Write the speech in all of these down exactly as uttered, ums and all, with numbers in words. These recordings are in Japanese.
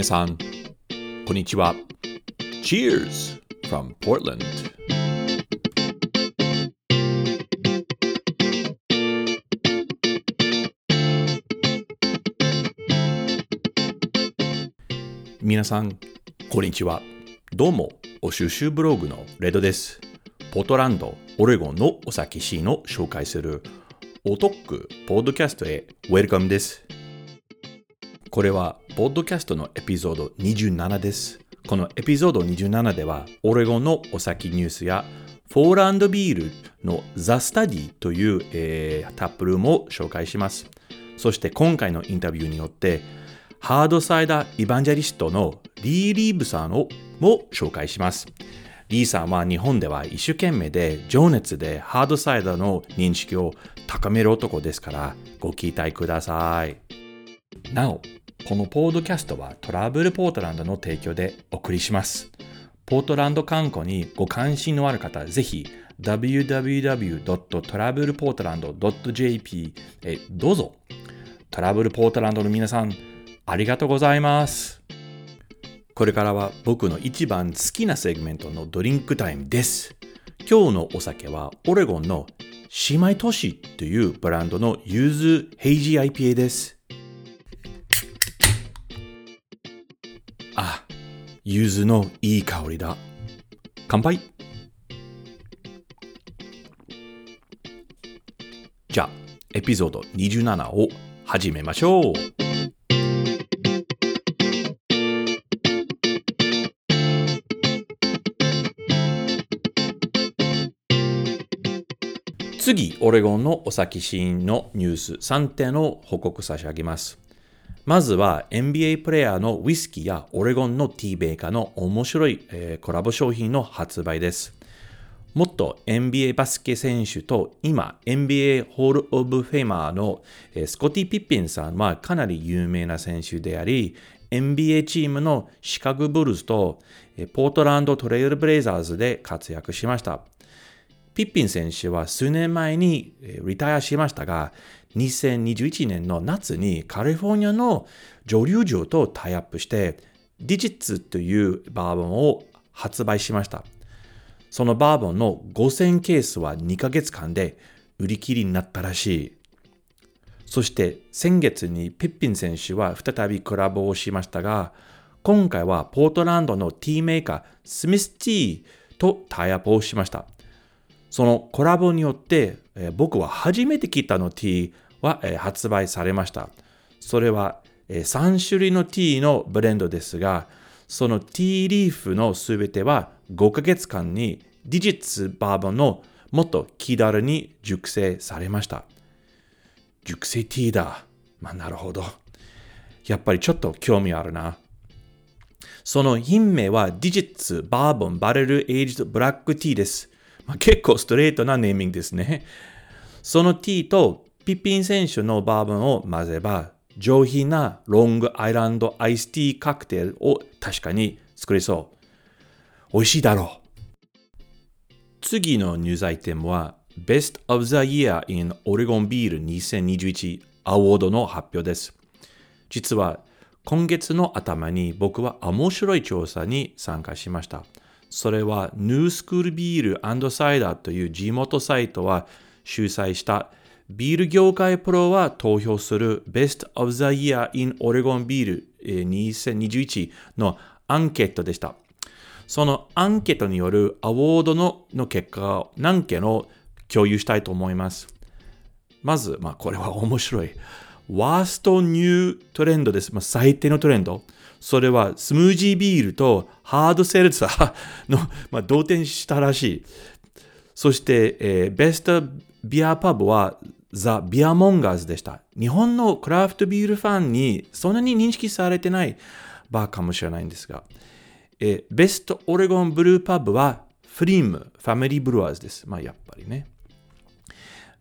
皆さんこんにちは。 Cheers from Portland。 皆さんこんにちは。どうもお収集ブログのレドです。ポートランドオレゴンのオサキシの紹介するお得ポッドキャストへウェルカムです。これはポッドキャストのエピソードにじゅうななです。このエピソードにじゅうななではオレゴンのお酒ニュースやフォーランドビールのザ・スタディという、えー、タップルームを紹介します。そして今回のインタビューによってハードサイダーイバンジャリストのリー・リーブさんをも紹介します。リーさんは日本では一生懸命で情熱でハードサイダーの認識を高める男ですからご期待ください。なお、このポッドキャストはトラブルポートランドの提供でお送りします。ポートランド観光にご関心のある方はぜひ ダブリューダブリューダブリュードットトラブルポートランドドットジェーピー へどうぞ。トラブルポートランドの皆さんありがとうございます。これからは僕の一番好きなセグメントのドリンクタイムです。今日のお酒はオレゴンの姉妹都市というブランドのユズヘイジ アイピーエー です。あ、ユズのいい香りだ。乾杯。じゃあ、エピソードにじゅうななを始めましょう。次、オレゴンのお先シーンのニュースさん点を報告差し上げます。まずは エヌビーエー プレイヤーのウイスキーやオレゴンのティーベーカーの面白い、えー、コラボ商品の発売です。元 エヌビーエー バスケ選手と今 エヌビーエー ホールオブフェイマーの、えー、スコティ・ピッピンさんはかなり有名な選手であり、エヌビーエー チームのシカゴブルーズと、えー、ポートランドトレイルブレイザーズで活躍しました。ピッピン選手は数年前にリタイアしましたが、にせんにじゅういちねんの夏にカリフォルニアの蒸留所とタイアップして、ディジッツというバーボンを発売しました。そのバーボンのごせんケースはにかげつかんで売り切りになったらしい。そして先月にピッピン選手は再びコラボをしましたが、今回はポートランドのティーメーカースミスティーとタイアップをしました。そのコラボによって、えー、僕は初めて聞いたのティーは、えー、発売されました。それは、えー、さん種類のティーのブレンドですが、そのティーリーフのすべてはごかげつかんにディジッツバーボンのもっと気軽に熟成されました。熟成ティーだ。まあ、なるほど。やっぱりちょっと興味あるな。その品名はディジッツバーボンバレルエイジドブラックティーです。結構ストレートなネーミングですね。そのティーとピッピン選手のバーボンを混ぜば上品なロングアイランドアイスティーカクテルを確かに作れそう。美味しいだろう。次のニュースアイテムは Best of the Year in Oregon Beer にせんにじゅういちアワードの発表です。実は今月の頭に僕は面白い調査に参加しました。それはニュースクールビール&サイダーという地元サイトは主催したビール業界プロは投票する Best of the Year in Oregon Beer にせんにじゅういちのアンケートでした。そのアンケートによるアワード の, の結果を何件を共有したいと思います。まず、まあ、これは面白い。ワーストニュートレンドです。まあ、最低のトレンド。それはスムージービールとハードセルツァーの、まあ、同点したらしい。そして、えー、ベストビアパブはザ・ビアモンガーズでした。日本のクラフトビールファンにそんなに認識されてないバーかもしれないんですが、えー、ベストオレゴンブルーパブはフリムファミリーブルワーズです。まあやっぱりね。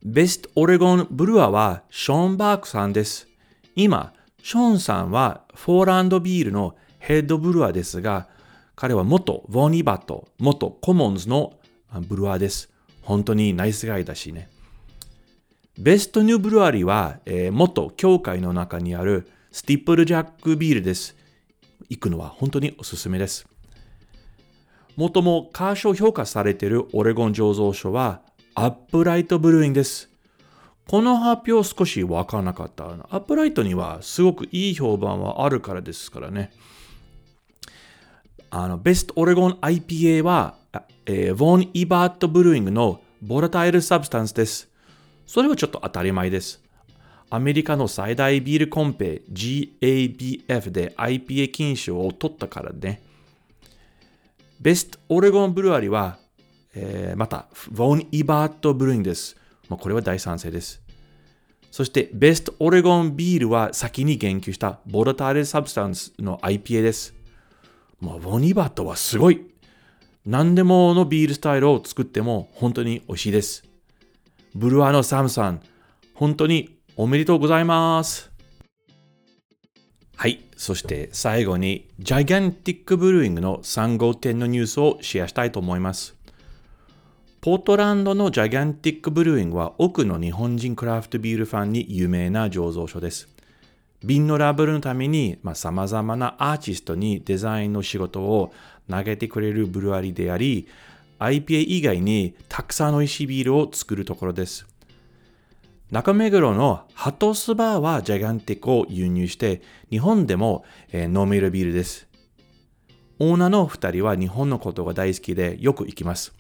ベストオレゴンブルワーはショーン・バークさんです。今ショーンさんはフォーランドビールのヘッドブルワーですが、彼は元ヴォニバット、元コモンズのブルワーです。本当にナイスガイだしね。ベストニューブルワリーは、えー、元教会の中にあるスティップルジャックビールです。行くのは本当におすすめです。最も過小評価されているオレゴン醸造所はアップライトブルーイングです。この発表少しわからなかった。アップライトにはすごくいい評判はあるからですからね。あのベストオレゴン アイピーエー は、えー、ヴォン・イバート・ブルーイングのボラタイル・サブスタンスです。それはちょっと当たり前です。アメリカの最大ビールコンペ ジーエービーエフ で アイピーエー 金賞を取ったからね。ベストオレゴンブルワリは、えー、またヴォン・イバート・ブルーイングです。まあ、これは大賛成です。そしてベストオレゴンビールは先に言及したボラタイル・サブスタンスの アイピーエー です。まあ、ヴォン・イバートはすごい。何でものビールスタイルを作っても本当に美味しいです。ブルワーのサムさん、本当におめでとうございます。はい、そして最後にジャイガンティックブルーイングのさん号店のニュースをシェアしたいと思います。ポートランドのジャイガンティックブルーイングは多くの日本人クラフトビールファンに有名な醸造所です。瓶のラベルのためにさまざまなアーティストにデザインの仕事を投げてくれるブルワリであり、 アイピーエー 以外にたくさんの美味しいビールを作るところです。中目黒のハトスバーはジャガンティックを輸入して日本でも飲めるビールです。オーナーのふたりは日本のことが大好きでよく行きます。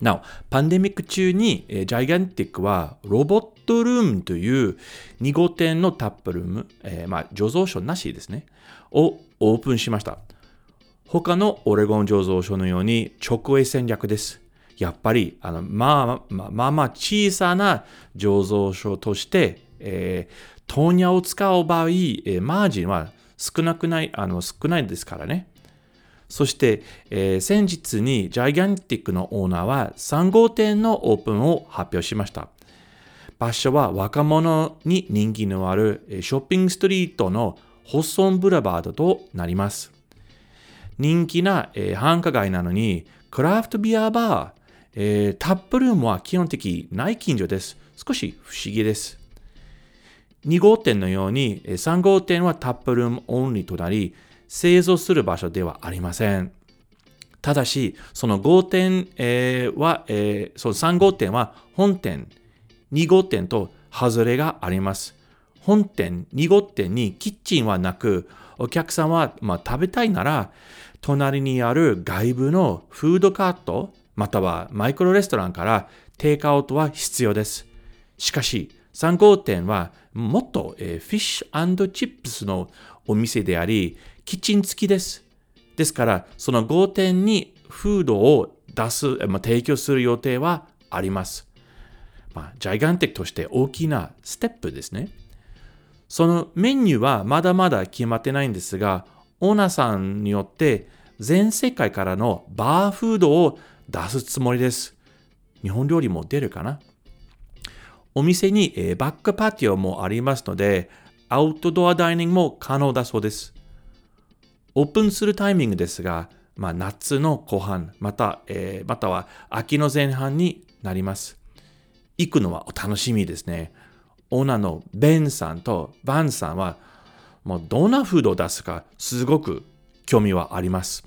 なおパンデミック中にジャガンティックはロボットルームというに号店のタップルーム、えー、まあ醸造所なしですねをオープンしました。他のオレゴン醸造所のように直営戦略です。やっぱりあのまあまあまあ、まあ、小さな醸造所として、えー、問屋を使う場合、えー、マージンは少なくないあの少ないですからね。そして、えー、先日にジャイガンティックのオーナーはさん号店のオープンを発表しました。場所は若者に人気のあるショッピングストリートのホッソンブラバードとなります。人気な、えー、繁華街なのにクラフトビアバー、えー、タップルームは基本的ない近所です。少し不思議です。に号店のようにさん号店はタップルームオンリーとなり、製造する場所ではありません。ただし、その号店、えー、は、えー、そのさん号店は本店、に号店と外れがあります。本店、に号店にキッチンはなく、お客さんは、まあ、食べたいなら、隣にある外部のフードカート、またはマイクロレストランからテイクアウトは必要です。しかし、さん号店はもっと、えー、フィッシュ&チップスのお店であり、キッチン付きです。ですから、その号店にフードを出す、まあ、提供する予定はあります。まあ、ジャイガンティックとして大きなステップですね。そのメニューはまだまだ決まってないんですが、オーナーさんによって全世界からのバーフードを出すつもりです。日本料理も出るかな。お店にバックパティオもありますので、アウトドアダイニングも可能だそうです。オープンするタイミングですが、まあ、夏の後半、また、えー、または秋の前半になります。行くのはお楽しみですね。オーナーのベンさんとバンさんは、もうどんなフードを出すか、すごく興味はあります。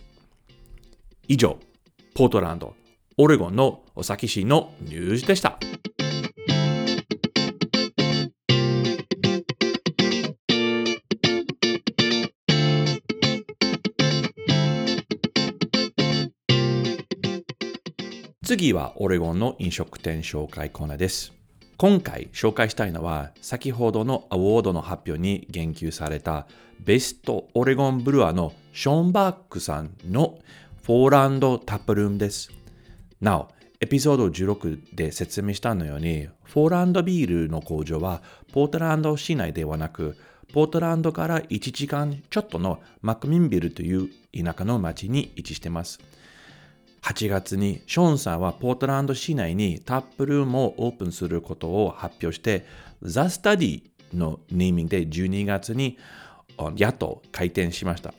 以上、ポートランド、オレゴンのオサキ市のニュースでした。次はオレゴンの飲食店紹介コーナーです。今回紹介したいのは、先ほどのアワードの発表に言及されたベストオレゴンブルワーのショーンバークさんのフォーランドタップルームです。なお、エピソードじゅうろくで説明したのように、フォーランドビールの工場はポートランド市内ではなく、ポートランドからいちじかんちょっとのマクミンビルという田舎の町に位置しています。はちがつにショーンさんはポートランド市内にタップルームをオープンすることを発表して、ザ・スタディのネーミングでじゅうにがつにやっと開店しました。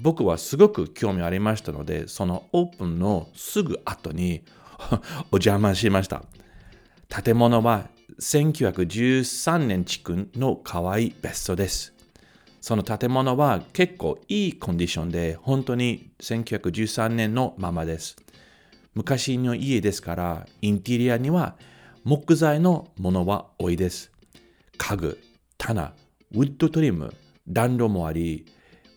僕はすごく興味ありましたので、そのオープンのすぐ後にお邪魔しました。建物はせんきゅうひゃくじゅうさんねん築の可愛い別荘です。その建物は結構いいコンディションで、本当にせんきゅうひゃくじゅうさんねんのままです。昔の家ですから、インテリアには木材のものは多いです。家具、棚、ウッドトリム、暖炉もあり、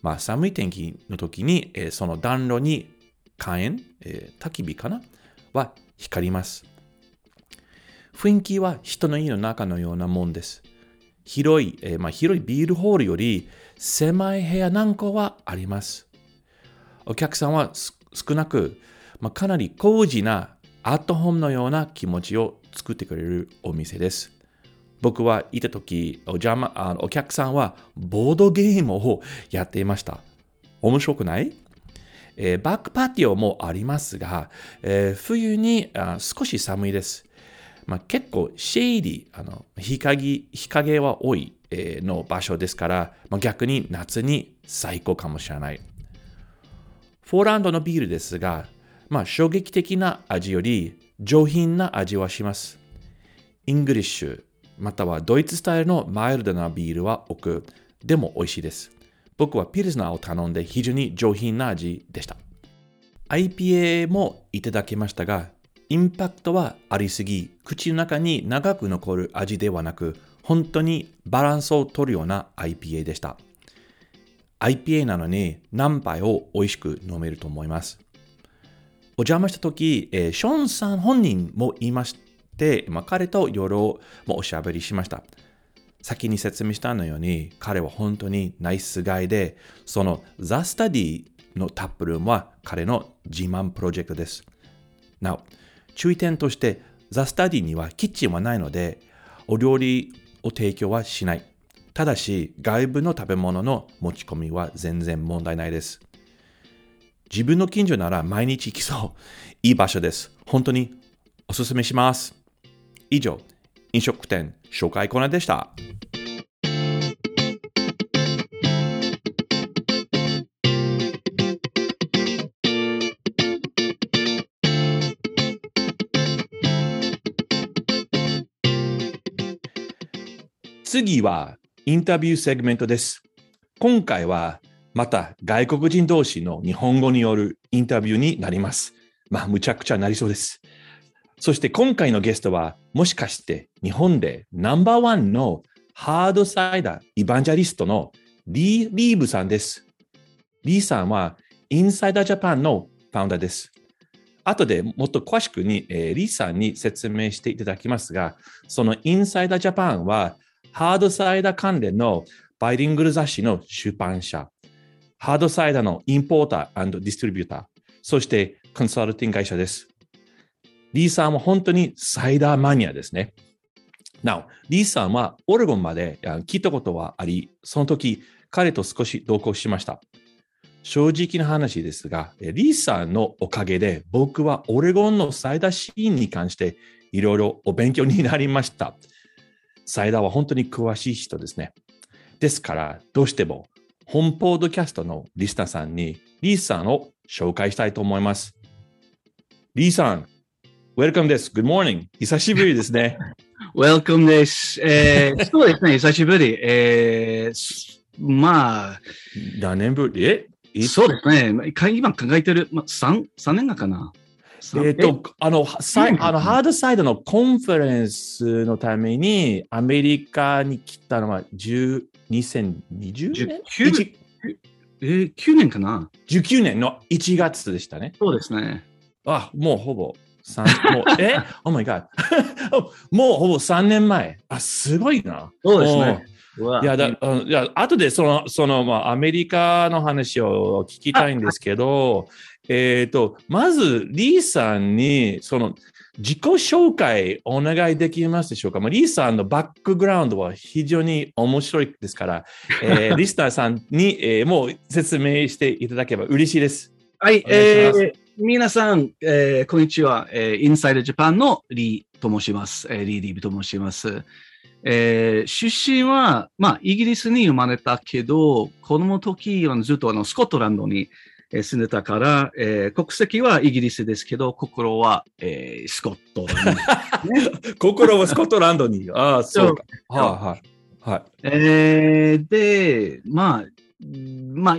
まあ、寒い天気の時に、えー、その暖炉に火炎、えー、焚き火かなは光ります。雰囲気は人の家の中のようなもんです。広い、えーまあ、広いビールホールより狭い部屋何個はあります。お客さんは少なく、まあ、かなり高次なアットホームのような気持ちを作ってくれるお店です。僕は行った時、お邪魔、あの、お客さんはボードゲームをやっていました。面白くない？えー、バックパティオもありますが、えー、冬にあ少し寒いです。まあ、結構シェイディ、あの 日陰、日陰は多い、えー、の場所ですから、まあ、逆に夏に最高かもしれない。フォーランドのビールですが、まあ、衝撃的な味より上品な味はします。イングリッシュ、またはドイツスタイルのマイルドなビールは多く、でも美味しいです。僕はピルスナーを頼んで非常に上品な味でした。アイピーエー もいただきましたが、インパクトはありすぎ、口の中に長く残る味ではなく、本当にバランスを取るような アイピーエー でした。アイピーエー なのに何杯を美味しく飲めると思います。お邪魔した時、えー、ショーンさん本人も言いまして、まあ、彼と夜をもおしゃべりしました。先に説明したのように、彼は本当にナイスガイで、そのザ・スタディのタップルームは彼の自慢プロジェクトです。なお、注意点として、ザ・スタディにはキッチンはないので、お料理を提供はしない。ただし、外部の食べ物の持ち込みは全然問題ないです。自分の近所なら毎日行きそう。いい場所です。本当におすすめします。以上、飲食店紹介コーナーでした。次はインタビューセグメントです。今回はまた外国人同士の日本語によるインタビューになります。まあ、むちゃくちゃなりそうです。そして今回のゲストは、もしかして日本でナンバーワンのハードサイダーイバンジャリストのリー・リーブさんです。リーさんはインサイダージャパンのファウンダーです。後でもっと詳しくに、えー、リーさんに説明していただきますが、そのインサイダージャパンはハードサイダー関連のバイリングル雑誌の出版社、ハードサイダーのインポーター&ディストリビューター、そしてコンサルティング会社です。リーさんは本当にサイダーマニアですね。なお、リーさんはオレゴンまで来たことはあり、その時彼と少し同行しました。正直な話ですが、リーさんのおかげで僕はオレゴンのサイダーシーンに関していろいろお勉強になりました。サイダーは本当に詳しい人ですね。ですから、どうしても本ポッドキャストのリスナーさんにリーさんを紹介したいと思います。リーさん、Welcome です。Good morning. 久しぶりですね。Welcome です。えー、そうですね、久しぶり。えー、まあ。何年ぶり？え？そうですね。今考えてる、まあ、3、3年間かな。えっと、あの、あのハードサイドのコンフェレンスのためにアメリカに来たのはにせんにじゅうねん？ 19、えー、きゅうねんかな。じゅうきゅうねんのいちがつでしたね。そうですね。あ、もうほぼ。もうえオーマイガーもうほぼさんねんまえ。あ、すごいな。そうですね。いやだ、いや後でそのその、まあ、アメリカの話を聞きたいんですけど、えっとまずリーさんにその自己紹介お願いできますでしょうか。まあ、リーさんのバックグラウンドは非常に面白いですから、えー、リスナーさんに、えー、もう説明していただければ嬉しいです。はい。皆さん、えー、こんにちは。えー、インサイドジャパンのリーと申します。えー、リー・リーブと申します。えー、出身は、まあ、イギリスに生まれたけど、子供の時はずっとあのスコットランドに住んでたから、えー、国籍はイギリスですけど、心は、えー、スコットランド、ね。心はスコットランドに。ああ、そうか。はあはあ、はい。えー、で、まあ、まあ、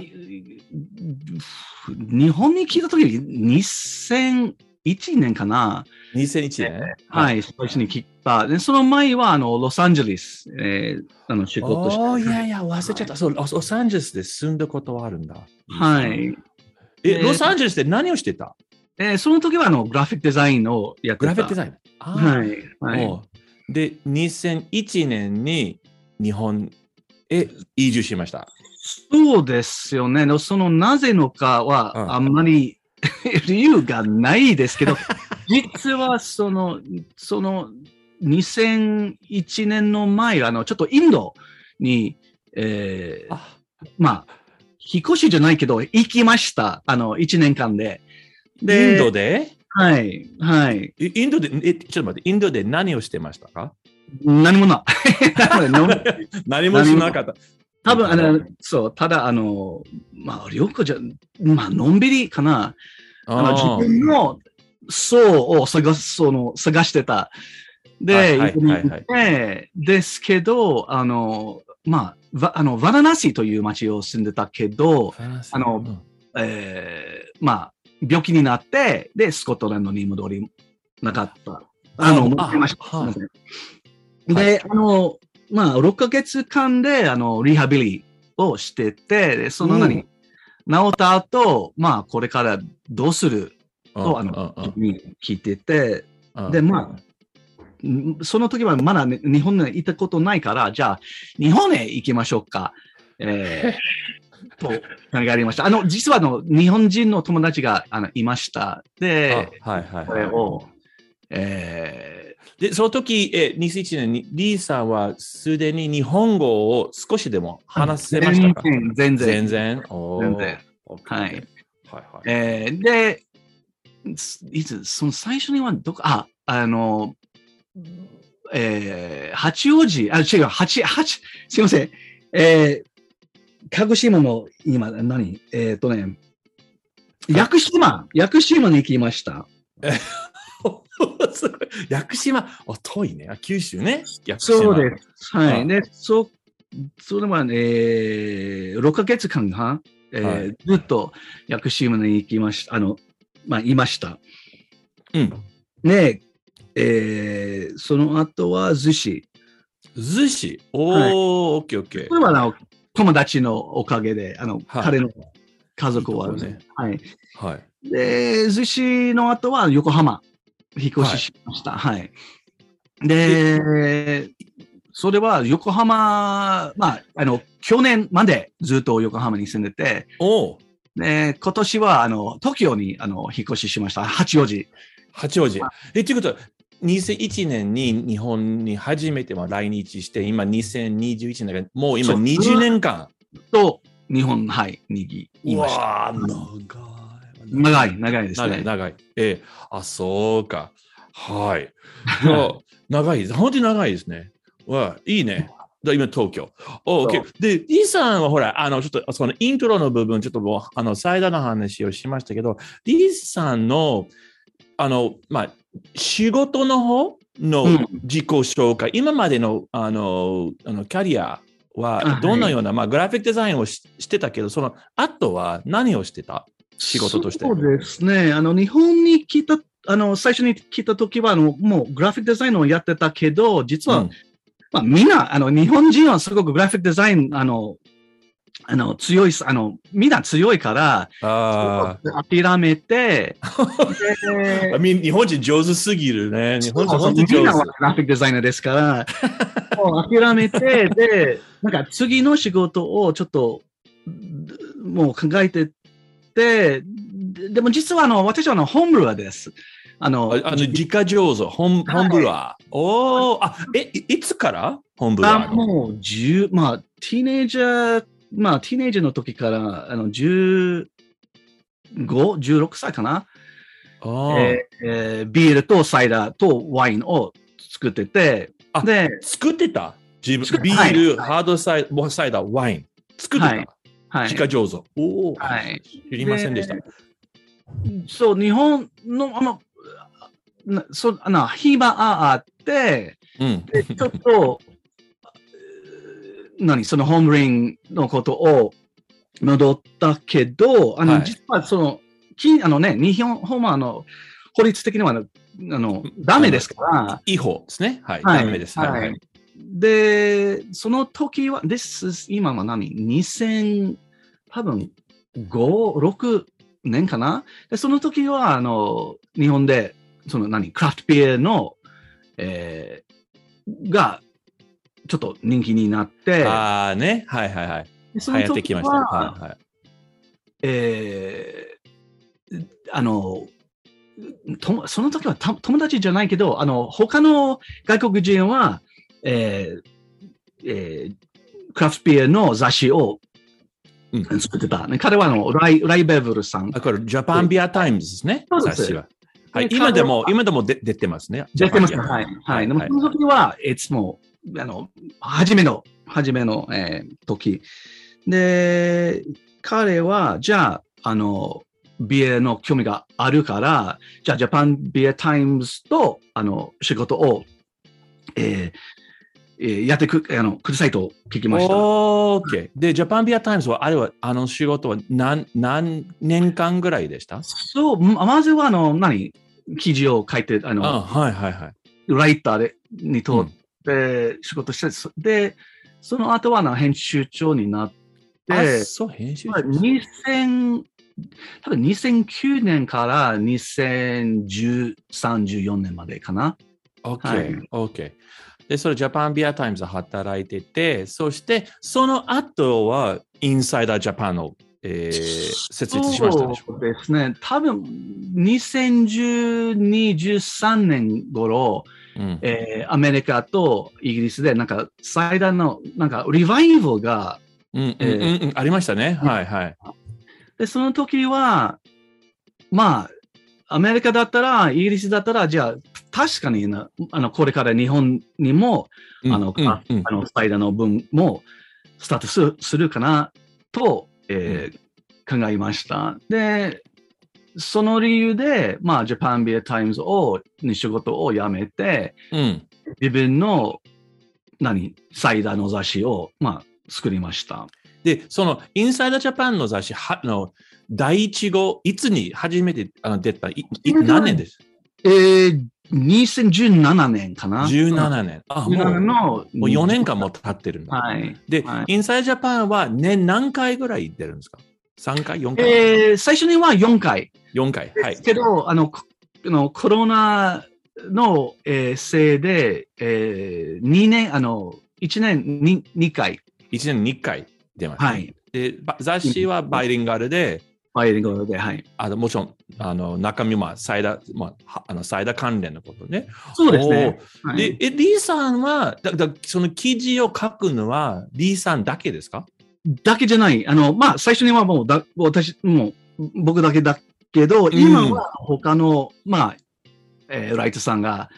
日本に聞いたときににせんいちねんかな。にせんいちねん、ね、はい、最初に聞いた。で、その前は、あの、ロサンゼルス、えー、あの、仕事して。おー、いやいや、忘れちゃった。はい、そう、ロサンゼルスで住んだことはあるんだ。はい。え、ロサンゼルスで何をしてた？えー、その時は、あの、グラフィックデザインをやってた。グラフィックデザイン。あー、はい。はい。もう。で、にせんいちねんに日本へ移住しました。そうですよね。そのなぜのかはあんまり、うん、理由がないですけど、実はその、そのにせんいちねんの前、あの、ちょっとインドに、えー、あまあ、引っ越しじゃないけど、行きました。あの、いちねんかんで。でインドで？はい。はい。インドで、え、ちょっと待って、インドで何をしてましたか？何もない。何もしなかった。多分あの、そう、ただ、あの、まあ、旅行じゃ、まあ、のんびりかな。あの自分の層を探す、その、探してた。で、はいはいはいはい、ですけど、あの、まあ、わあのワラナシという町を住んでたけど、あの、うんえー、まあ、病気になって、で、スコットランドに戻りなかった。あの、戻りました。はい、で、あの、まあ、ろっかげつかんで、あの、リハビリをしてて、その何、うん、治った後、まあ、これからどうすると、あ, あの、聞いてて、で、まあ、その時はまだ、ね、日本に行ったことないから、じゃあ、日本へ行きましょうか、えー、と、何がありました。あの、実はあの、日本人の友達があのいました。で、はいはいはい、これを、えーでその時、えー、にせんいちねんにリーさんはすでに日本語を少しでも話せましたか？全然。全然。お全然。はい。はいはいえー、で、いつ、その最初にはどこ、あ、あの、えー、八王子、あ、違う、八、八、すいません。えー、鹿児島の、今、何えっ、ー、とね、屋久島、屋久島に行きました。屋久島、遠いね、九州ね、屋久島。そうです。はい。ああで、そ、それはね、えー、ろっかげつかんは、えーはい、ずっと屋久島に行きました、あの、まあ、いました。うん。で、えー、その後は逗子。逗子おー、はい、オッケーオッケー。これはあの友達のおかげで、あの、はい、彼の家族は、ね、いいとこね。はい。はい。で、逗子の後は横浜。引っ越ししました。はい。はい、で、それは横浜、まあ、あの、去年までずっと横浜に住んでて、おで今年は、あの、東京に、あの、引っ越ししました。八王子。八王子。え、ということは、にせんいちねんに日本に初めて来日して、今にせんにじゅういちねん、もう今にじゅうねんかん。と、日本、はい、にいました。わー、長い。長い、長いですね。長い、長い。えー、あ、そうか。はい。いや長いです。本当に長いですね。わ、いいね。だ今、東京。お、OK。で、リーさんはほら、あの、ちょっと、そのイントロの部分、ちょっともう、あの、最大の話をしましたけど、リーさんの、あの、まあ、仕事の方の自己紹介、うん、今までの、あの、あのキャリアは、どのような、はい、まあ、グラフィックデザインを し, してたけど、その後は何をしてた？仕事として。そうですね。あの、日本に来た、あの、最初に来たときは、あの、もうグラフィックデザインをやってたけど、実は、うん、まあ、みんな、あの、日本人はすごくグラフィックデザイン、あの、あの、強い、あの、みんな強いから、あ諦めて、日本人上手すぎるね。日本人上手。みんなはグラフィックデザイナーですから、もう諦めて、で、なんか次の仕事をちょっと、もう考えて、で, でも実はあの私はあのホームブルワーです。あの、あの自家醸造、ホーム、はい、ブルワー。おー、あ、え、いつからホームブルワー？あ、もうじゅう、まあ、ティーネイジャー、まあ、ティーネイジャーの時から、あの、じゅうご、じゅうろくさいかな。あ、えーえー、ビールとサイダーとワインを作ってて。あ、で、作ってた？自分、ビール、はい、ハードサイ、サイダー、ワイン。作ってた？はい、自家醸造。おー、はい、知りませんでした。そう、日本の、あの、なそうあの暇あって、うん、でちょっと何そのホームランのことを戻ったけど、あの、はい、実はその、あのね、日本ホームランの法律的にはあのあのダメですから。違法ですね。はい。はい、ダメです。はい。はいはい、で、その時は、This is 今は何 ?にせん、多分ご、ろくねんかな。で、その時は、あの、日本で、その何クラフトビアの、えー、が、ちょっと人気になって。ああね。はいはいはい。流行ってきました。はいはい。えー、あの、とその時はた友達じゃないけど、あの、他の外国人は、えーえー、クラフトビアの雑誌を作ってた。うん、彼はあのライ、ライベブルさん。あ、これ、ジャパンビアタイムズですね。そうです雑誌は。はい、今でも、今でも出てますね。出てますね。はい。はい。でも、その時はいつも、あの、初めの、初めの、えー、時。で、彼は、じゃあ、あの、ビエの興味があるから、じゃあ、ジャパンビエタイムズと、あの、仕事を、えーえー、やってく、あの、くださいと聞きました。オーケー。で、ジャパンビアタイムズは、あれは、あの仕事は何、何年間ぐらいでした？そう、まずは、あの、何、記事を書いて、あの、あ、はいはいはい。ライターで、にとって仕事して、うん、で、その後は、編集長になって、あ、そう、編集長。にせん、多分にせんきゅうねんからにせんじゅうさん、じゅうよねんまでかな。OK、OK。で、それジャパンビアタイムズ働いてて、そしてその後はインサイダージャパンを、えー、設立しましたでしょうか。そうですね。多分にせんじゅうに、じゅうさんねん頃、うんえー、アメリカとイギリスでなんか最大のなんかリバイバルが、うんえーうんうんうん、ありましたね。はいはい。で、その時は、まあ、アメリカだったら、イギリスだったら、じゃあ、確かにな、あの、これから日本にも、うん、あの、うん、あの、サイダーの分も、スタートす するかな、と、えーうん、考えました。で、その理由で、まあ、ジャパンビアタイムズを、に仕事を辞めて、うん、自分の、何、サイダーの雑誌を、まあ、作りました。で、そのインサイダージャパンの雑誌はの第一号、いつに初めてあの出た、いい何年です？えー、にせんじゅうななねんかな。じゅうななねん。あ、もう、もうよねんかんも経ってるんだ。はい。で、はい、インサイダージャパンは年何回ぐらい出るんですか？ さん 回、よんかい、えー、最初にはよんかい。よんかい。はい。けど、あの、のコロナの、えー、せいで、えー、にねん、あの、いちねんににかい。いちねんにかい。出ました、はい、で雑誌はバイリンガルで、バイリンガルで、はい、あのもちろんあの中身はサイダー、まあ、あのサイダー関連のことね。そうですね。はい、でえリーさんはだだその記事を書くのはリーさんだけですか？だけじゃない。あのまあ最初にはもうだ私もう僕だけだけど、うん、今は他のまあ、えー、ライターさんが、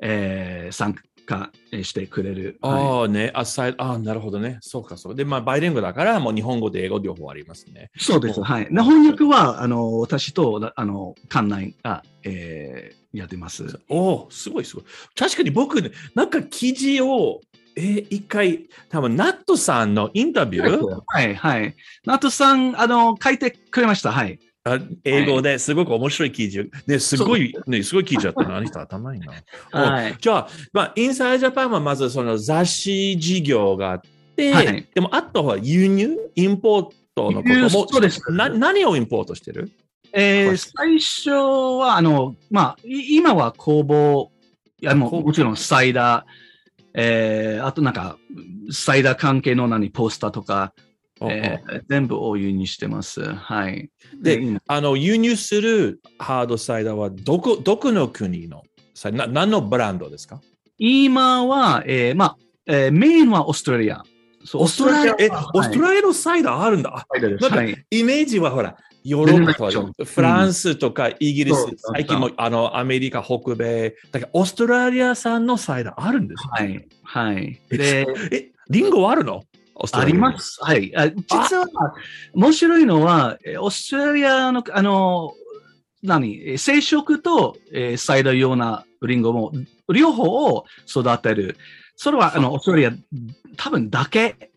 えー、参加かしてくれる。ああね、あさい、ああなるほどね。そうかそう。で、まあバイリンガルだからもう日本語と英語両方ありますね。そうです。はい。日本訳はあの私とあの館内が、えー、やってます。おお、すごいすごい。確かに僕ね、なんか記事をえー、一回多分ナットさんのインタビュー。はいはい。ナットさんあの書いてくれました。はい。あ英語ですごく面白い記事、ね、すごい、ね、すごい記事だったの。あの人頭いいな。はい、じゃあ、まあ、インサイドジャパンはまずその雑誌事業があって、はい、でもあとは輸入、インポートのことも、そうです。な何をインポートしてる？えー、最初は、あの、まあ、今は工房、いやもうもちろんサイダー、えー、あとなんか、サイダー関係の何、ポスターとか、えー、全部を輸入してます。はい。で、あの輸入するハードサイダーはどこ、どこの国のサイダー、な、何のブランドですか？今は、えー、まあ、えー、メインはオーストラリア。そう、オーストラリア、え、はい、オーストラリアのサイダーあるんだ。なんか、はい、イメージはほら、ヨーロッパとフランスとかイギリス、うん、最近もあのアメリカ、北米、だからオーストラリア産のサイダーあるんですね。はい。はい。で、え、リンゴはあるの？あります。はい。実は、面白いのは、オーストラリアの、あの、何、生食と、えー、サイダー用なリンゴも、両方を育てる。それは、あの、オーストラリア、多分だけ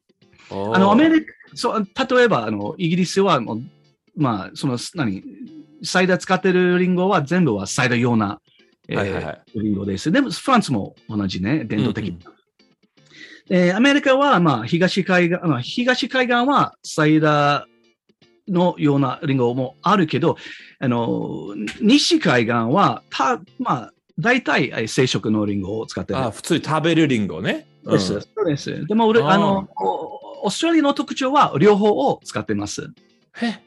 あのアメリカそう例えばあのイギリスはもう、まあ、その何最大使ってるリンゴは全部は最大用な、えーはいはいはい、リンゴです。でもフランスも同じね、伝統的な。うんうんえー、アメリカは、まあ、東海岸、まあ、東海岸は最大のようなリンゴもあるけど、あの西海岸はた、まあ、大体生食のリンゴを使ってる。あ、普通に食べるリンゴね。うん、ですそうです。でも俺あのオーストラリアの特徴は両方を使ってます。え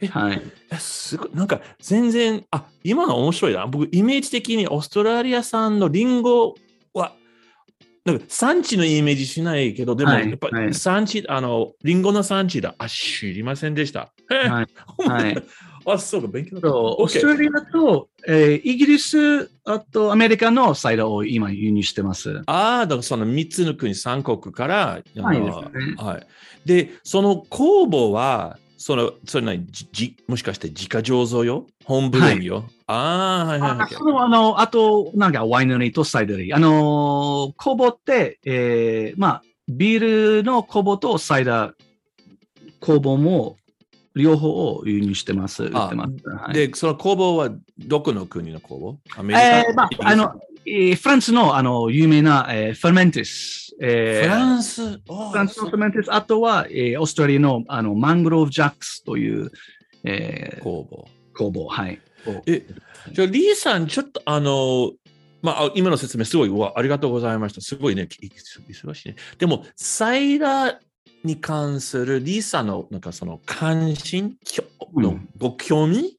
えはい、すごいなんか全然あ今の面白いな。僕イメージ的にオーストラリア産のリンゴはなんか産地のイメージしないけどでもやっぱり産地、はい、あのリンゴの産地だあ知りませんでした。はいはい、あそうか勉強だ。オーストラリアと、えー、イギリスあとアメリカのサイダーを今輸入してます。ああだからそのみっつの国さんこくからはいですね。はい。でその工房はそのそれ何じもしかして自家醸造よ本ブルームよ、はい、ああはいはいはい。あそのあのあとなんかワイナリーとサイダリーあのー、工房って、えー、まあビールの工房とサイダー工房も両方を輸入してます。売ってますはい、でその工房はどこの国の工房？アメリカ、えーまあ、あのフランスのあの有名な、えー、フェルメンティス、えー、フランスフランスのフェルメンティスあとは、えー、オーストラリアのあのマングローブジャックスという、えー、工房工房はい。えじゃあリーさんちょっとあのまあ今の説明すごいわありがとうございましたすごいね忙しいねでもサイダーに関するリーさんのなんかその関心のご興味、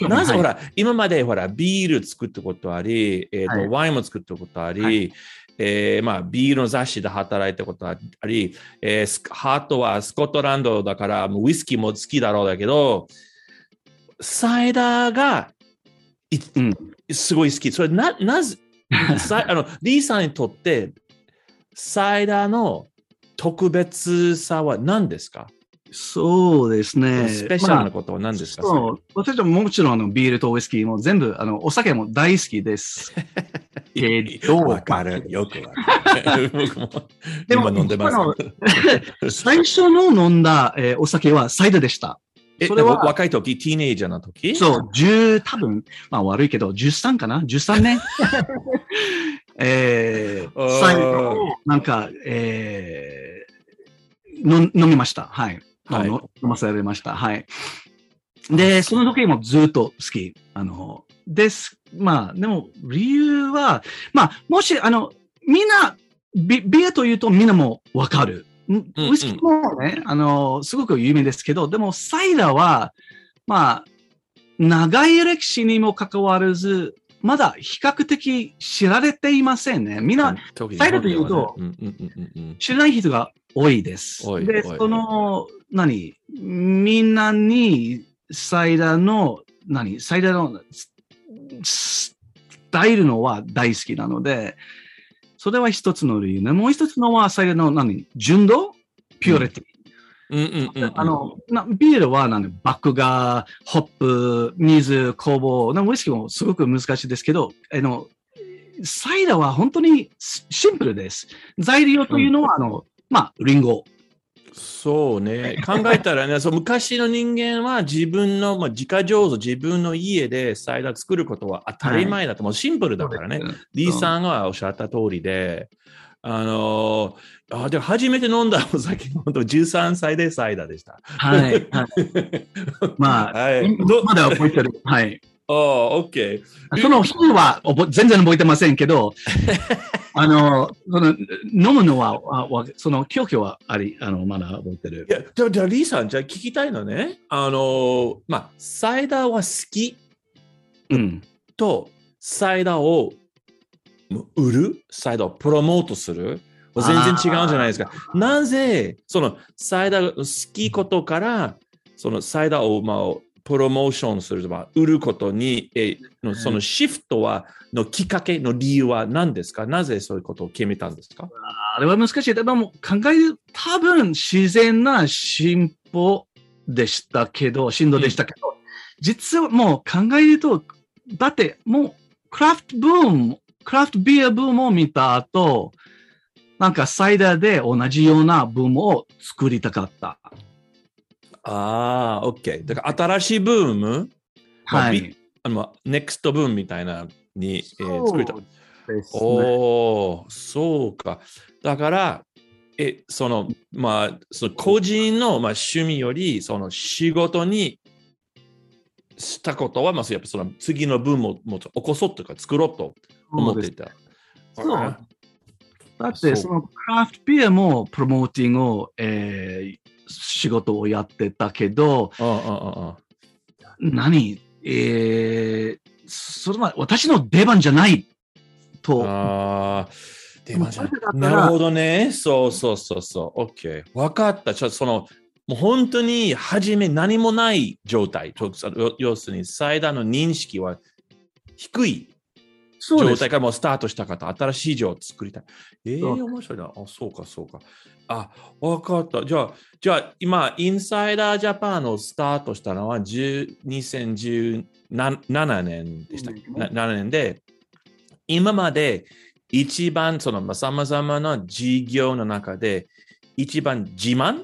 うん、なぜ、はい、ほら今までほらビール作ったことあり、えーとはい、ワインも作ったことあり、はいえーまあ、ビールの雑誌で働いたことあり、えー、ハートはスコットランドだからもうウイスキーも好きだろうだけどサイダーがい、うん、すごい好きそれななぜあのリーさんにとってサイダーの特別さは何ですか？そうですね。スペシャルなことは何ですか？まあ、そう私はもちろんあのビールとウイスキーも全部あのお酒も大好きです。わかるよくわかる。僕も今飲んでます。最初の飲んだ、えー、お酒はサイダーでした。それは若い時、ティーネイジャーの時？そう、十多分まあ悪いけどじゅうさんかなじゅうさんねん。えー、サイダーをなんか、えー、の飲みました。はい。はい、飲まされました。はい。で、その時もずっと好き。あの、です。まあ、でも理由は、まあ、もし、あの、みんな、ビ、ビアというとみんなもわかる。ウイスキーもね、あの、すごく有名ですけど、でもサイダーは、まあ、長い歴史にも関わらず、まだ比較的知られていませんね。みんな、サイダーというと、知らない人が多いです。うんうんうん、で、その、何、みんなにサイダーの、何、サイダーのスタイルのは大好きなので、それは一つの理由ね。もう一つのはサイダーの何、純度？ピュアリティ。うんうんうんうん、あのなビールはなんバックがホップ水酵母なんウイスキーもすごく難しいですけどあのサイダーは本当にシンプルです。材料というのは、うん、あのまあリンゴそうね考えたらねそう昔の人間は自分の、まあ、自家醸造自分の家でサイダー作ることは当たり前だと、はい、もうシンプルだからね、うん、リーさんがおっしゃった通りであのー、あで初めて飲んだお酒の本当じゅうさんさいでサイダーでした。はい。はい、まあ、はい、まだ覚えてる。はい。ああ、OK。その日は全然覚えてませんけど、あのその飲むのは、その狂気はありあの、まだ覚えてる。いや、じゃあ、じゃあリーさん、じゃあ聞きたいのね。あのー、まあ、サイダーは好き、うん、と、サイダーを売るサイダーをプロモートする全然違うんじゃないですか。なぜそのサイダーを好きことからそのサイダーを、まあ、プロモーションするとか売ることにえのそのシフトはのきっかけの理由は何ですか。なぜそういうことを決めたんですか。あれは難しい。でも考える多分自然な進歩でしたけど進路でしたけど、うん、実はもう考えるとだってもうクラフトブームクラフトビアブームを見た後、なんか最大で同じようなブームを作りたかった。ああ、OK。だから新しいブーム、はい。あの、ネクストブームみたいなに、えー、作りたかった。ですね、おー、そうか。だから、え、その、まあ、その個人の、まあ、趣味より、その仕事にしたことは、まあ、やっぱその次の分も、もう起こそうとか作ろうと思っていた。そう。そうだって、そのクラフトビアもプロモーティングを、えー、仕事をやってたけど、ああああ何、えー、それは私の出番じゃない。とあ出ました。なるほどね。そうそうそうそう。OK。分かった。ちょっとその、もう本当に初め何もない状態。要するに最大の認識は低い状態からもうスタートした方、新しい状を作りたい。えー、面白いな。あ、そうかそうか。あ、分かった。じゃあ、じゃあ今、インサイダージャパンをスタートしたのはにせんじゅうななねんでした。ななねんで。今まで一番その様々な事業の中で一番自慢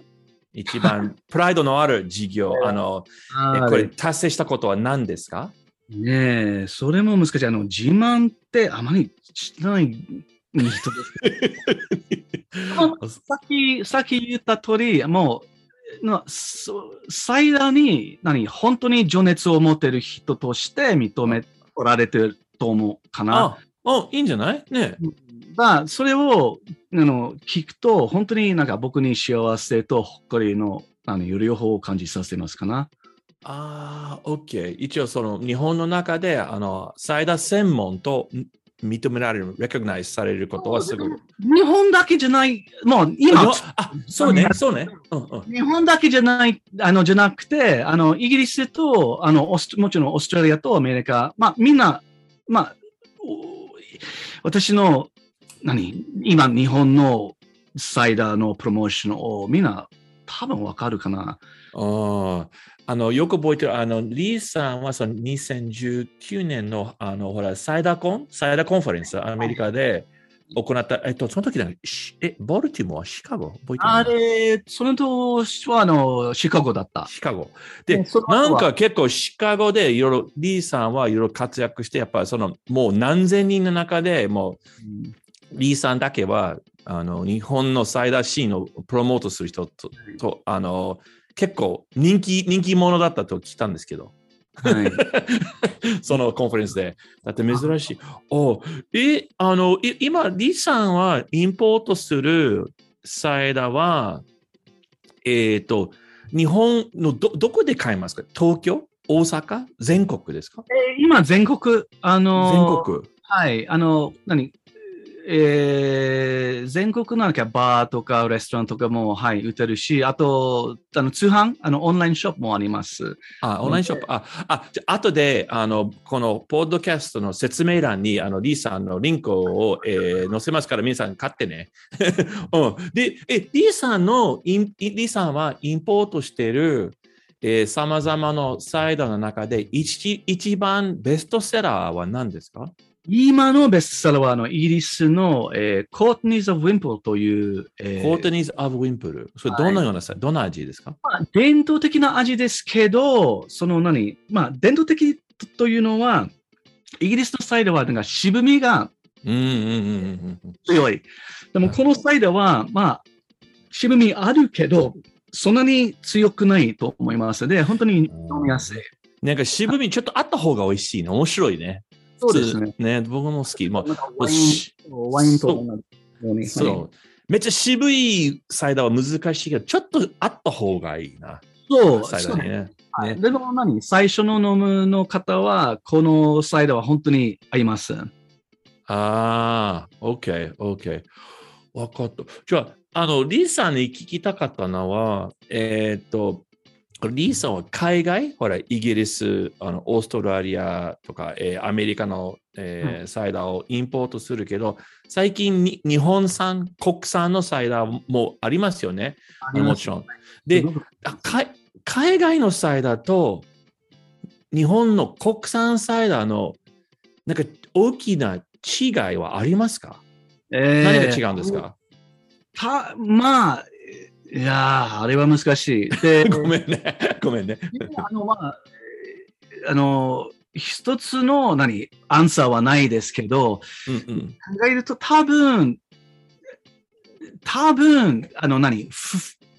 一番プライドのある事業あのこれ達成したことは何ですか？ねえ、それも難しい。あの自慢ってあまり知らない人ですさっきさっき言った通りもうの最大に何本当に情熱を持ってる人として認めおられてると思うかな。ああ、いいんじゃないね。まあ、それをあの聞くと、本当になんか僕に幸せとほっこりの、あの両方を感じさせますかな。ああ、OK。一応、その日本の中で、あの、サイダー専門と認められる、レコグナイズされることはすごい。日本だけじゃない、もう今、あ、そうね、そうね。うんうん、日本だけじゃない、あの、じゃなくて、あの、イギリスと、あの、もちろんオーストラリアとアメリカ、まあ、みんな、まあ、私の何今日本のサイダーのプロモーションをみんな多分わかるかな。ああのよく覚えてるあのリーさんはそのにせんじゅうきゅうねん の, あのほらサイダーコンサイダーコンファレンスアメリカで行ったえっとその時だえボルティモアシカゴ覚えてないあれその時はあのシカゴだったシカゴでなんか結構シカゴでいろいろリーさんはいろいろ活躍してやっぱそのもう何千人の中でもうリーさんだけはあの日本のサイダーシーンをプロモートする人と、とあの結構人気人気者だったと聞いたんですけど。はい、そのコンファレンスで。だって珍しい。おえあのい今、リさんはインポートするサイダーは、えっ、ー、と、日本の ど, どこで買いますか？東京？大阪？全国ですか？えー、今、全国。あのー、全国。はい。あの、何えー、全国なんかバーとかレストランとかも、はい、売ってるし、あと、あの通販あの、オンラインショップもあります。あ、オンラインショップ。あ、あ、じゃあ後で、あの、このポッドキャストの説明欄に、あの、リーさんのリンクを、えー、載せますから、皆さん買ってね。うん、で、え、リーさんの、リーさんはインポートしてる、えー、様々なサイダーの中で一、一番ベストセラーは何ですか？今のベストセラーはあのイギリスの、えー、コートニーズ・オブ・ウィンプルという、えー、コートニーズ・オブ・ウィンプル。それどのような、はい、どんな味ですか？まあ、伝統的な味ですけど、その何、まあ、伝統的というのは、イギリスのサイダーはなんか渋みが強い。でもこのサイダーは、まあ、渋みあるけど、そんなに強くないと思いますので、本当に飲みやすい。なんか渋みちょっとあった方が美味しいね。面白いね。そうですね。ね、僕も好き。まあ、ワインと同じ。そう。めっちゃ渋いサイダーは難しいけど、ちょっとあった方がいいな。そう。サイダーね。ねはい、でも何最初の飲むの方は、このサイダーは本当に合います。ああ、OK、OK。わかった。じゃあ、あの、リーさんに聞きたかったのは、えっと、リーさんは海外、ほら、イギリス、あのオーストラリアとか、えー、アメリカの、えー、サイダーをインポートするけど、最近に日本産、国産のサイダーもありますよね。もちろん。で、海外のサイダーと日本の国産サイダーのなんか大きな違いはありますか？えー、何が違うんですか？た、まあ、いやあれは難しい。でごめんね、ごめんね。あの、まあ、あの、一つの何、アンサーはないですけど、うんうん、考えると多分、多分、あの何、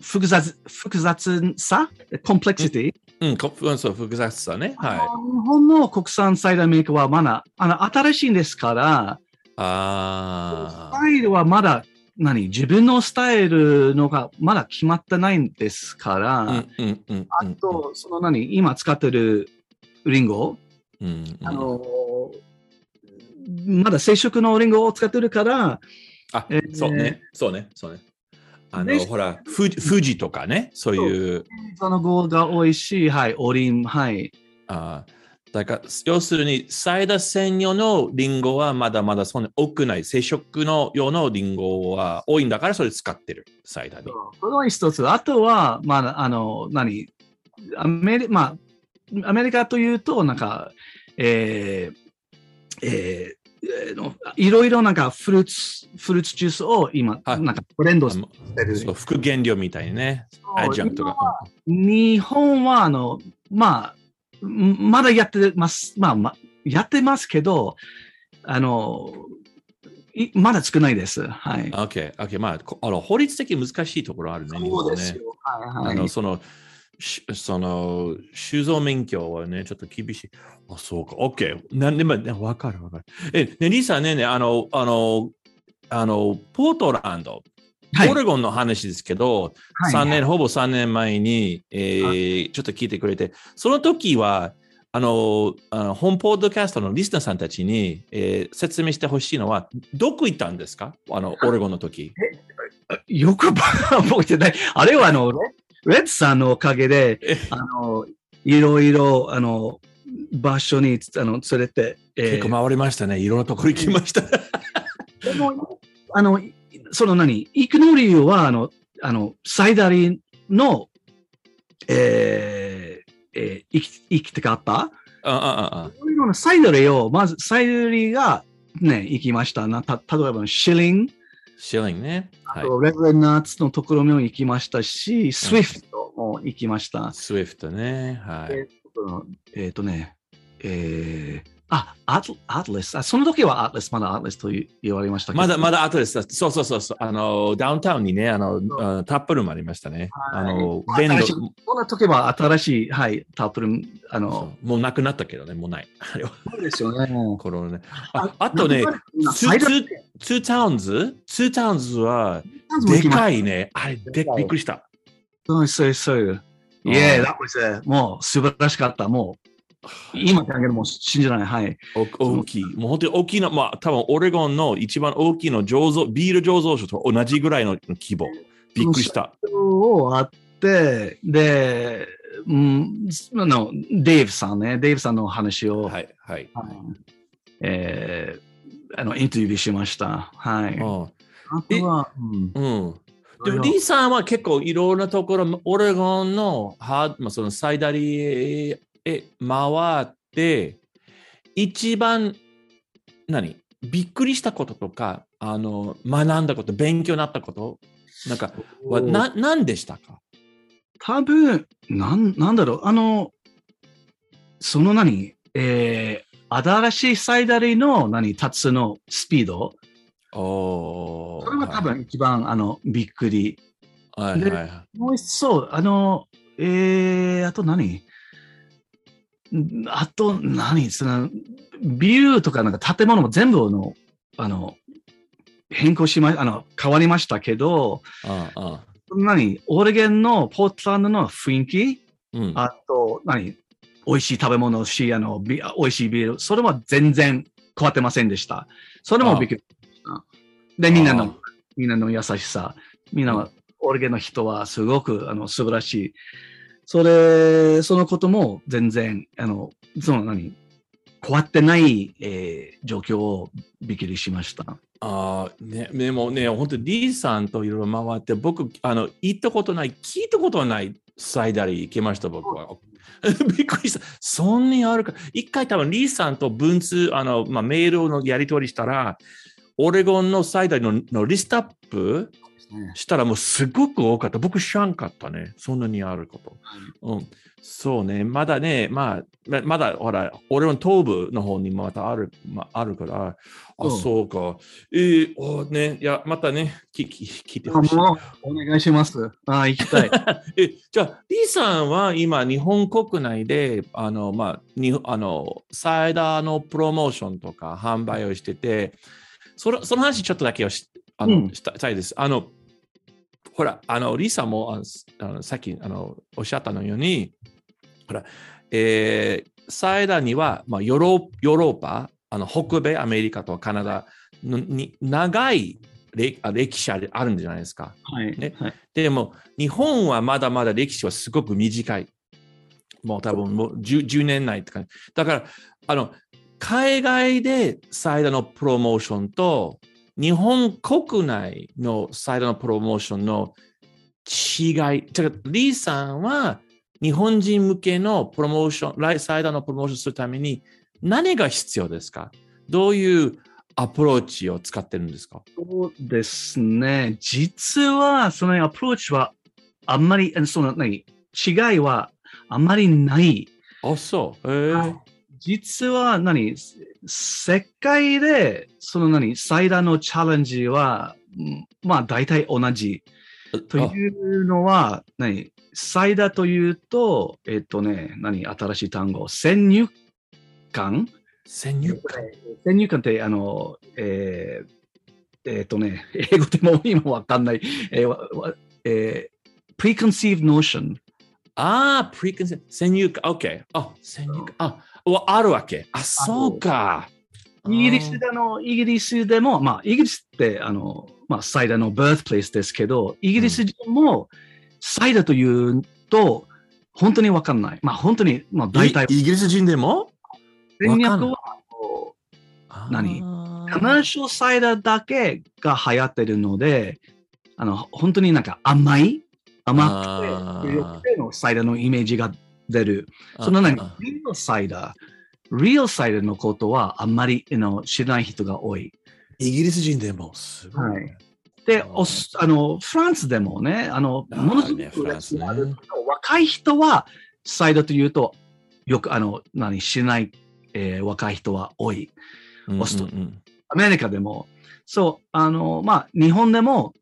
複雑、複雑さ、コンプレクシティ、うんうん、そう、複雑さね。はい、日本の国産サイダーメーカーはまだあの新しいんですから、あ、スタイルはまだ何、自分のスタイルのがまだ決まってないんですから、うんうんうんうん、あと、その何、今使ってるリンゴ、うんうん、あのまだ生食のリンゴを使ってるから、あ、えー、そうね、そうね、そうね。あのほら富士とかね、そういうその語が多いし、はい、オリン、はい、あ、だから要するにサイダー専用のリンゴはまだまだそんなに多くない、生食の用のリンゴは多いんだから、それ使ってるサイダーに。これは一つ。あとはまああの何アメリ、まあ、アメリカというとなんか、えー、えーいろいろなんかフルーツ、フルーツジュースを今、なんかブレンドしてる。そう、副原料みたいにね。アジャントが。日本は、あの、まあ、まだやってます。まあ、ま、やってますけど、あの、まだ少ないです。はい。OK、OK。まあ、あの、法律的に難しいところあるね。そうですよ。はいはい。あの、その、その酒造免許はね、ちょっと厳しい。あ、そうか、OK。なんでもね、わかる分かる。え、ね、リサね、ね、あの、あの、あの、ポートランド、はい、オレゴンの話ですけど、はい、さんねん、ほぼさんねんまえに、えー、ちょっと聞いてくれて、その時は、あの、あの本ポッドキャストのリスナーさんたちに、えー、説明してほしいのは、どこ行ったんですか、あの、オレゴンの時。よく覚えてない。あれはあの、レッツさんのおかげで、あのいろいろあの場所にあの連れて、えー、結構回りましたね。いろんなところ行きました。でもあのその何行くの理由はあのあのサイダリの、えーえー、生き生きてかった。ああああ。いろいろなサイダリをまずサイダリがね行きましたな。た例えばシリン。シェリングね。あと、はい、レブレンナッツのところも行きましたし、スウィフトも行きました。スウィフトね。はい。えっ、ー、とね、えー、あ、アトレス。あ、その時はアトレス、まだアトレスと言われましたけど。まだまだアトレスだ。そうそうそうそう。あの、ダウンタウンにね、あの、タップルームありましたね。はい、あの、ベンド。その時は新しい、はい、タップルーム、あの。もうなくなったけどね、もうない。あれは。そうですよね。このね。あ、あとね、ツーツー。ツータウンズツータウンズはでかいね。あれでびっくりした。そうそうそう。いや、だってもう素晴らしかった。もう今考えても信じられない。はい。大きい。もう本当に大きな、まあ多分オレゴンの一番大きいの醸造、ビール醸造所と同じぐらいの規模。びっくりした。をあって、で、うん、あの、デイブさんね。デイブさんの話を。はいはい。えーあのインタビューしました。はい。あとは、うん、うん。でも、リさんは結構いろんなところ、オレゴンのハード、そのサイダリーへ回って、一番、何、びっくりしたこととか、あの、学んだこと、勉強になったこと、なんか、な、なんでしたか？多分、なん、なんだろう、あの、その何、えー、新しいサイダリーの何タツのスピード、おー、それが多分一番、はい、あのびっくり、はいはいはい、もう一つそうあの、えー、あと何あと何そのビューとかなんか建物も全部のあの変更しまあの変わりましたけど、ああ何オレゴンのポートランドの雰囲気、うん、あと何美味しい食べ物し、あの、美味しいビール、それは全然変わってませんでした。それもびっくりした。で、みんなの、みんなの優しさ、みんな、うん、オレゴンの人はすごく、あの、素晴らしい。それ、そのことも全然、あの、その何、変わってない、えー、状況をびっくりしました。ああ、ね、でもね、本当に D さんといろいろ回って、僕、あの、行ったことない、聞いたことないサイダリー行きました、僕は。びっくりした。そんなにあるか。一回多分リーさんと文通、あの、まあ、メールのやり取りしたら、オレゴンのサイダリーの、のリストアップうん、したらもうすごく多かった。僕知らんかったね。そんなにあること。うんうん、そうね。まだね、まあ、まだほら、俺の東部の方にまたある、まあ、あるから、あ、うん、そうか。えー、おね、いや、またね、聞いてほしい。お願いします。あ、行きたい。え、じゃあ、リーさんは今、日本国内で、あの、まあ、にあのサイダーのプロモーションとか販売をしてて、その、その話ちょっとだけをし、あの、うん、したいです。あのほら、あのリサもあのさっきあのおっしゃったのように、ほら、えー、サイダーには、まあ、ヨーロ、ヨーロッパ、あの北米、アメリカとカナダに長い歴史あるんじゃないですか。はいねはい、でも日本はまだまだ歴史はすごく短い。もう多分もう 10, じゅうねん内とか、ね、だからあの海外でサイダーのプロモーションと日本国内のサイダーのプロモーションの違い、だからリーさんは日本人向けのプロモーション、サイダーのプロモーションするために何が必要ですか？どういうアプローチを使ってるんですか？そうですね。実はそのアプローチはあんまりその何違いはあまりない。あ、そう。えー、実は何、世界でその何最大のチャレンジはまあ大体同じというのは何、最大というとえっとね何新しい単語、先入観。先入観。先入観ってあのえー、えー、っとね英語でも今わかんない、えーえー、preconceived notion。ああ、プリコンセプト、先入観、OK。あ、先入観、あ、あるわけ。あ、そうか。イギリスでの、イギリスでも、まあ、イギリスって、あの、まあ、サイダーのバースプレイスですけど、イギリス人も、サイダーというと、本当にわかんない。まあ、本当に、まあ、大体。イギリス人でも戦略は、何必ずサイダーだけが流行ってるので、あの、本当になんか甘い甘くて、よくてのサイダーのイメージが出る。その中に、リアルサイダー、リアルサイダーのことはあんまりの知らない人が多い。イギリス人でも、すごい。はい、であ、あの、フランスでもね、あの、ものすごく、ね、若い人は、サイダーというと、よく、あの、何、知らない、えー、若い人は多い、うんうんうん。アメリカでも、そう、あの、まあ、日本でも、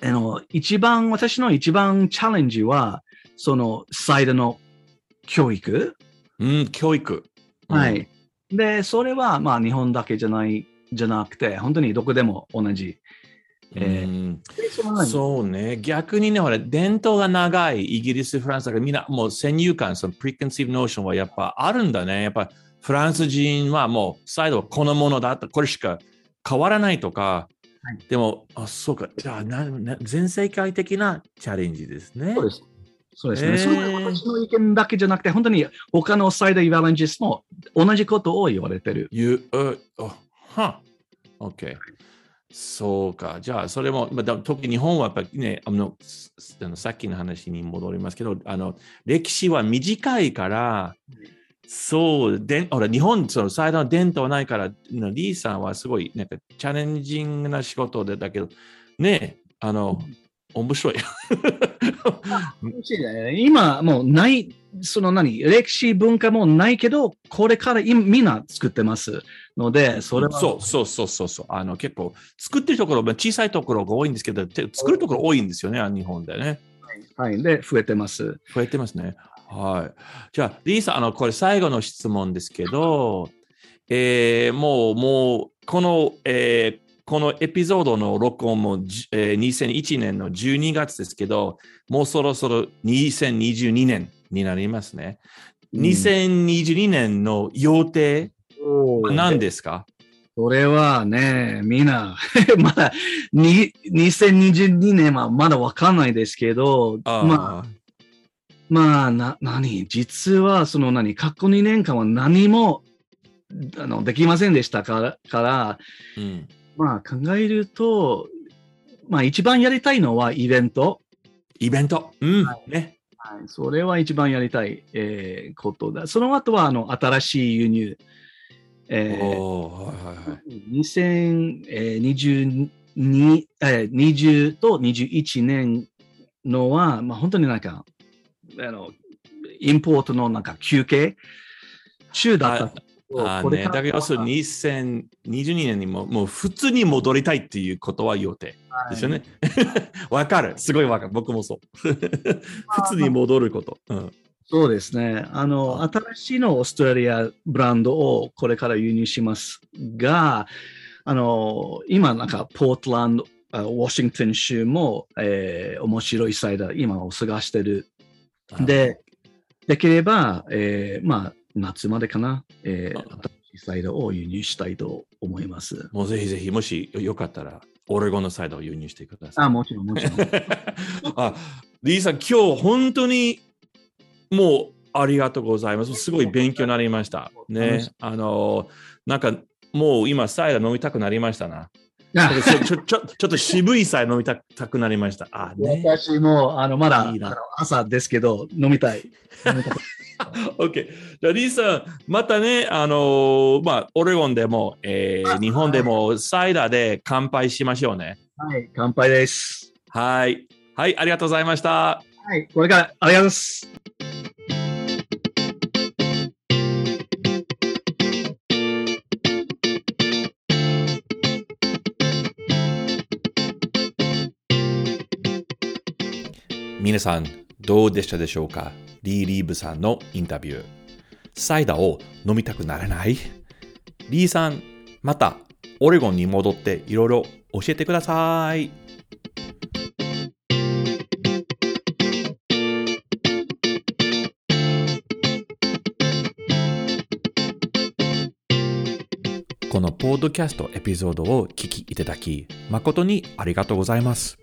あの一番私の一番チャレンジはそのサイダーの教育、うん、教育、うん、はい。でそれはまあ日本だけじゃないじゃなくて本当にどこでも同じ、うんえー、そうね。逆にねほら伝統が長いイギリスフランスだからみんなもう先入観そのプリコンシーブノーションはやっぱあるんだね。やっぱフランス人はもうサイダーはこのものだとこれしか変わらないとか。はい、でもあそうかじゃあなな全世界的なチャレンジですね。そうです。そうですね。えー、それは私の意見だけじゃなくて本当に他のサイダーエヴァレンジスも同じことを言われてる。You、uh, oh, huh. okay. そうかじゃあそれも、まあ、特に日本はやっぱりねあのあのさっきの話に戻りますけどあの歴史は短いから。そうでほら日本そのサイダーの伝統はないからリーさんはすごいなんかチャレンジングな仕事でだけどねあの、うん、面白い今もうないその何歴史文化もないけどこれから今みんな作ってますのでそれはそうそうそうそうそうあの結構作ってるところ小さいところが多いんですけど作るところ多いんですよね日本でねはい、はい、で増えてます増えてますね。はい、じゃあリーさんあのこれ最後の質問ですけど、えー、もうもうこの、えー、このエピソードの録音も、えー、にせんいちねんのじゅうにがつですけどもうそろそろにせんにじゅうにねんになりますね、うん、にせんにじゅうにねんの予定は何ですか？それはねみんなまだににせんにじゅうにねんはまだ分かんないですけどあまあまあ、な、何実は、その何過去にねんかんは何も、あの、できませんでしたから、からうん、まあ、考えると、まあ、一番やりたいのはイベント。イベント。うん。はい、ね、はい。それは一番やりたい、えー、ことだ。その後は、あの、新しい輸入。えー、おー、はいはいはい。にせんにじゅうにえにじゅうとにじゅういちねんのは、まあ、本当になんかあのインポートのなんか休憩中だった。ああね、だけどにせんにじゅうにねんにももう普通に戻りたいっていうことは予定ですよね。わ、はい、かる、すごいわかる、僕もそう。普通に戻ること。うん、そうですね、あの新しいのオーストラリアブランドをこれから輸入しますが、あの今なんかポートランド、ワシントン州も、えー、面白いサイダー今を探してる。で、できれば、えー、まあ夏までかな、えー、新しいサイドを輸入したいと思います。もうぜひぜひ、もしよかったら、オレゴンのサイドを輸入してください。あ、もちろん、もちろん。あ、リーさん、今日本当にもうありがとうございます。すごい勉強になりました。ね、あの、なんかもう今、サイド飲みたくなりましたな。ちょ、ちょ、ちょっと渋いサイド飲みたくなりました。あ、ね、私もあのまだいいなあの朝ですけど、飲みたい。飲みたいOK。じゃあ、リーさん、またね、あのー、まあ、オレゴンでも、えー、日本でも、サイダーで乾杯しましょうね。はい、乾杯です。はい。はい、ありがとうございました。はい、これから、ありがとうございます。皆さん、どうでしたでしょうか？リー・リーブさんのインタビュー。サイダーを飲みたくならない？リーさん、またオレゴンに戻っていろいろ教えてください。このポッドキャストエピソードを聞きいただき、誠にありがとうございます。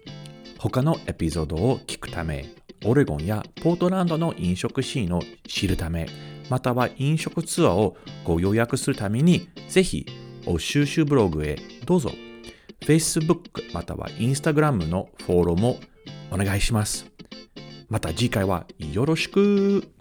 他のエピソードを聞くため、オレゴンやポートランドの飲食シーンを知るため、または飲食ツアーをご予約するために、ぜひお収集ブログへどうぞ。 Facebook または Instagram のフォローもお願いします。また次回はよろしく。